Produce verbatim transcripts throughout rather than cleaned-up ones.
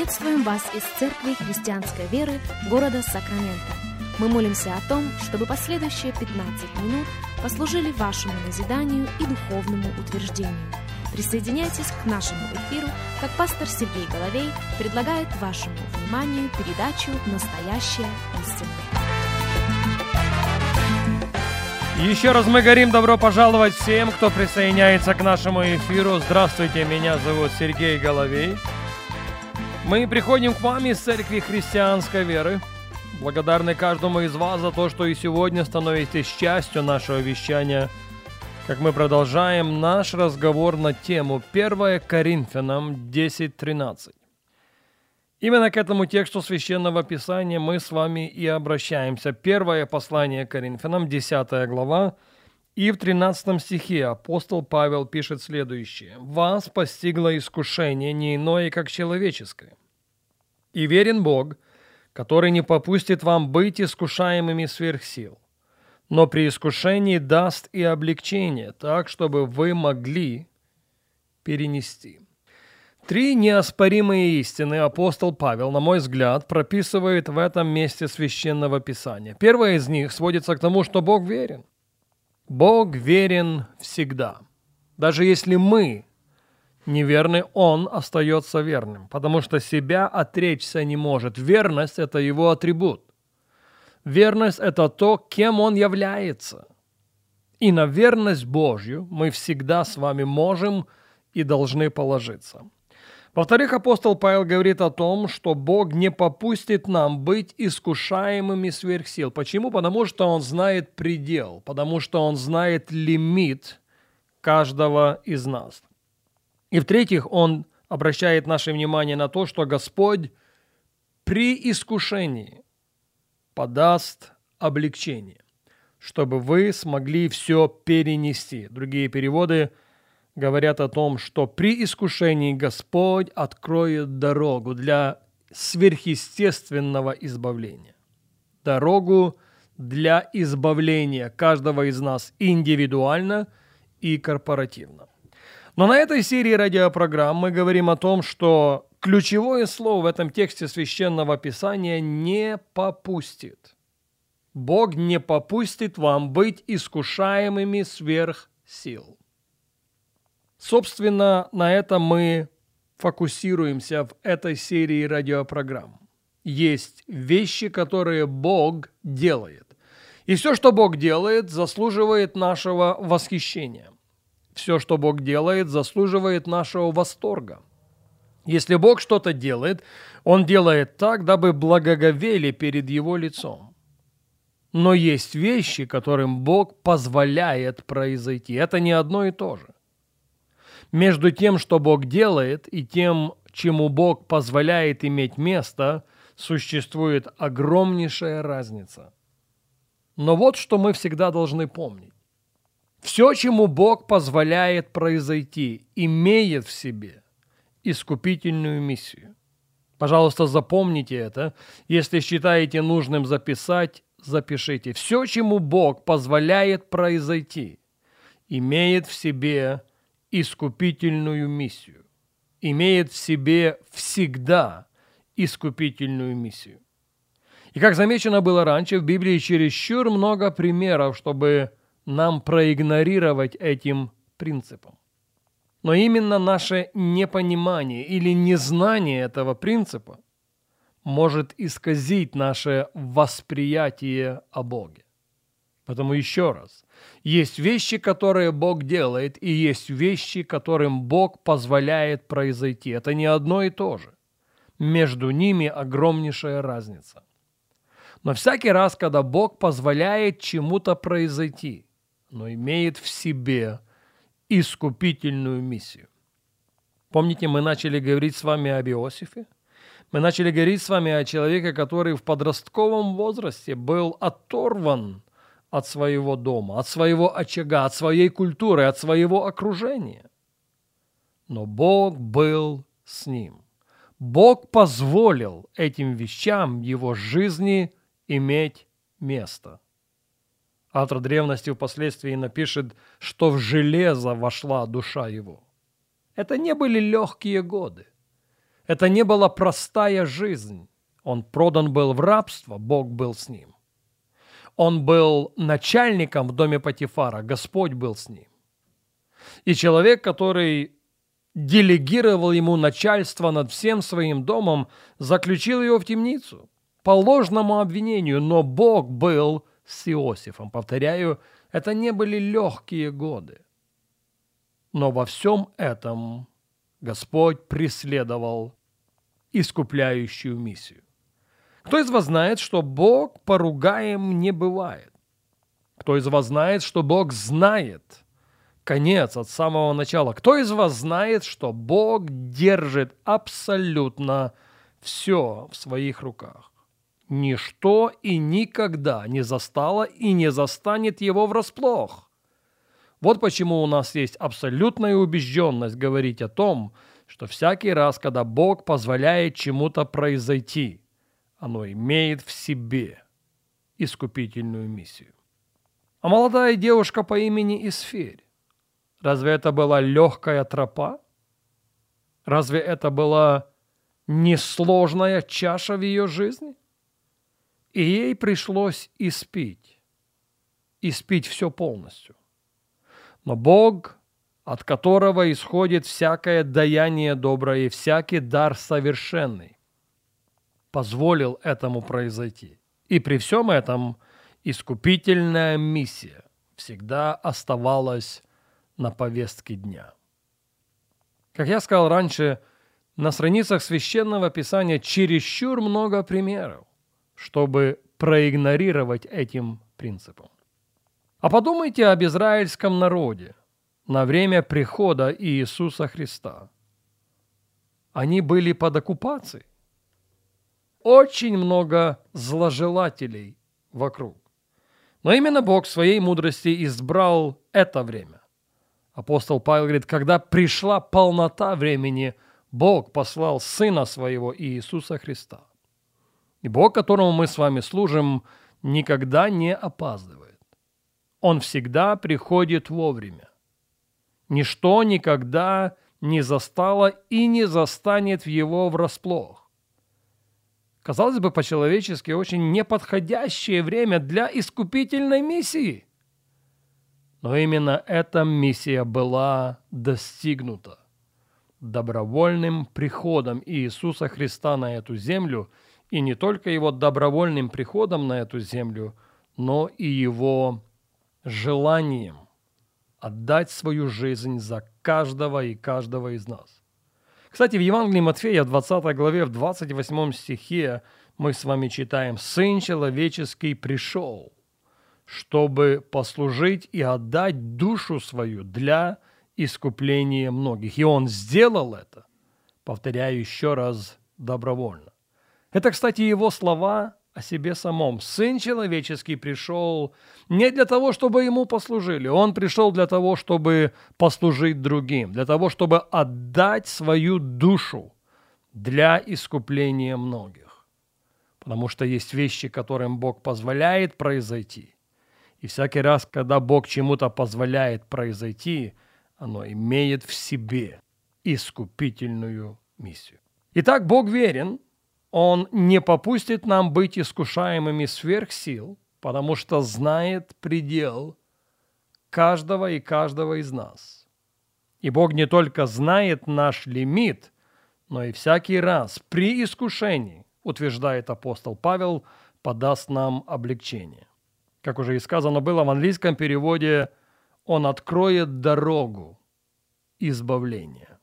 Приветствуем вас из Церкви Христианской Веры города Сакраменто. Мы молимся о том, чтобы последующие пятнадцать минут послужили вашему назиданию и духовному утверждению. Присоединяйтесь к нашему эфиру, как пастор Сергей Головей предлагает вашему вниманию передачу «Настоящая Истина». Еще раз мы говорим добро пожаловать всем, кто присоединяется к нашему эфиру. Здравствуйте, меня зовут Сергей Головей. Мы приходим к вам из Церкви Христианской Веры. Благодарны каждому из вас за то, что и сегодня становитесь частью нашего вещания, как мы продолжаем наш разговор на тему первое Коринфянам десять тринадцать. Именно к этому тексту Священного Писания мы с вами и обращаемся. Первое послание Коринфянам, десятая глава, и в тринадцатом стихе апостол Павел пишет следующее. «Вас постигло искушение не иное, как человеческое. И верен Бог, который не попустит вам быть искушаемыми сверх сил, но при искушении даст и облегчение, так, чтобы вы могли перенести». Три неоспоримые истины апостол Павел, на мой взгляд, прописывает в этом месте Священного Писания. Первая из них сводится к тому, что Бог верен. Бог верен всегда. Даже если мы неверны, Он остается верным, потому что себя отречься не может. Верность – это Его атрибут. Верность – это то, кем Он является. И на верность Божью мы всегда с вами можем и должны положиться. Во-вторых, апостол Павел говорит о том, что Бог не попустит нам быть искушаемыми сверх сил. Почему? Потому что Он знает предел, потому что Он знает лимит каждого из нас. И в-третьих, Он обращает наше внимание на то, что Господь при искушении подаст облегчение, чтобы вы смогли все перенести. Другие переводы говорят о том, что при искушении Господь откроет дорогу для сверхъестественного избавления. Дорогу для избавления каждого из нас индивидуально и корпоративно. Но на этой серии радиопрограмм мы говорим о том, что ключевое слово в этом тексте Священного Писания «не попустит». Бог не попустит вам быть искушаемыми сверх сил. Собственно, на этом мы фокусируемся в этой серии радиопрограмм. Есть вещи, которые Бог делает. И все, что Бог делает, заслуживает нашего восхищения. Все, что Бог делает, заслуживает нашего восторга. Если Бог что-то делает, Он делает так, дабы благоговели перед Его лицом. Но есть вещи, которым Бог позволяет произойти. Это не одно и то же. Между тем, что Бог делает, и тем, чему Бог позволяет иметь место, существует огромнейшая разница. Но вот что мы всегда должны помнить. Все, чему Бог позволяет произойти, имеет в себе искупительную миссию. Пожалуйста, запомните это. Если считаете нужным записать, запишите. Все, чему Бог позволяет произойти, имеет в себе искупительную миссию, имеет в себе всегда искупительную миссию. И как замечено было раньше, в Библии чересчур много примеров, чтобы нам проигнорировать этим принципом. Но именно наше непонимание или незнание этого принципа может исказить наше восприятие о Боге. Поэтому еще раз, есть вещи, которые Бог делает, и есть вещи, которым Бог позволяет произойти. Это не одно и то же. Между ними огромнейшая разница. Но всякий раз, когда Бог позволяет чему-то произойти, но имеет в себе искупительную миссию. Помните, мы начали говорить с вами об Иосифе? Мы начали говорить с вами о человеке, который в подростковом возрасте был оторван от своего дома, от своего очага, от своей культуры, от своего окружения. Но Бог был с ним. Бог позволил этим вещам его жизни иметь место. Автор древности впоследствии напишет, что в железо вошла душа его. Это не были легкие годы. Это не была простая жизнь. Он продан был в рабство, Бог был с ним. Он был начальником в доме Потифара, Господь был с ним. И человек, который делегировал ему начальство над всем своим домом, заключил его в темницу по ложному обвинению, но Бог был с Иосифом. Повторяю, это не были легкие годы. Но во всем этом Господь преследовал искупляющую миссию. Кто из вас знает, что Бог поругаем не бывает? Кто из вас знает, что Бог знает конец от самого начала? Кто из вас знает, что Бог держит абсолютно все в своих руках? Ничто и никогда не застало и не застанет его врасплох. Вот почему у нас есть абсолютная убежденность говорить о том, что всякий раз, когда Бог позволяет чему-то произойти, оно имеет в себе искупительную миссию. А молодая девушка по имени Есфирь, разве это была легкая тропа? Разве это была несложная чаша в ее жизни? И ей пришлось испить, испить все полностью. Но Бог, от которого исходит всякое даяние доброе и всякий дар совершенный, позволил этому произойти. И при всем этом искупительная миссия всегда оставалась на повестке дня. Как я сказал раньше, на страницах Священного Писания чересчур много примеров, чтобы проигнорировать этим принципом. А подумайте об израильском народе на время прихода Иисуса Христа. Они были под оккупацией. Очень много зложелателей вокруг. Но именно Бог в своей мудрости избрал это время. Апостол Павел говорит, когда пришла полнота времени, Бог послал Сына Своего Иисуса Христа. И Бог, которому мы с вами служим, никогда не опаздывает. Он всегда приходит вовремя. Ничто никогда не застало и не застанет его врасплох. Казалось бы, по-человечески очень неподходящее время для искупительной миссии. Но именно эта миссия была достигнута добровольным приходом Иисуса Христа на эту землю, и не только его добровольным приходом на эту землю, но и его желанием отдать свою жизнь за каждого и каждого из нас. Кстати, в Евангелии Матфея, в двадцатой главе, в двадцать восьмом стихе мы с вами читаем: «Сын человеческий пришел, чтобы послужить и отдать душу свою для искупления многих». И он сделал это, повторяю еще раз, добровольно. Это, кстати, его слова о себе самом. Сын человеческий пришел не для того, чтобы ему послужили. Он пришел для того, чтобы послужить другим, для того, чтобы отдать свою душу для искупления многих. Потому что есть вещи, которым Бог позволяет произойти. И всякий раз, когда Бог чему-то позволяет произойти, оно имеет в себе искупительную миссию. Итак, Бог верен. Он не попустит нам быть искушаемыми сверх сил, потому что знает предел каждого и каждого из нас. И Бог не только знает наш лимит, но и всякий раз при искушении, утверждает апостол Павел, подаст нам облегчение. Как уже и сказано было в английском переводе, «Он откроет дорогу избавления».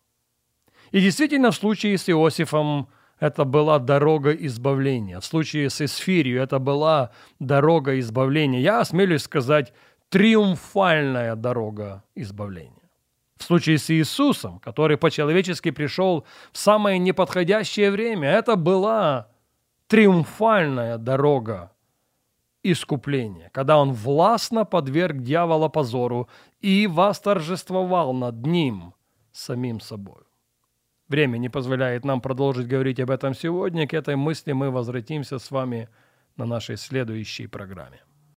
И действительно, в случае с Иосифом это была дорога избавления. В случае с Есфирью это была дорога избавления. Я осмелюсь сказать, триумфальная дорога избавления. В случае с Иисусом, который по-человечески пришел в самое неподходящее время, это была триумфальная дорога искупления, когда он властно подверг дьявола позору и восторжествовал над ним самим собой. Время не позволяет нам продолжить говорить об этом сегодня. К этой мысли мы возвратимся с вами на нашей следующей программе.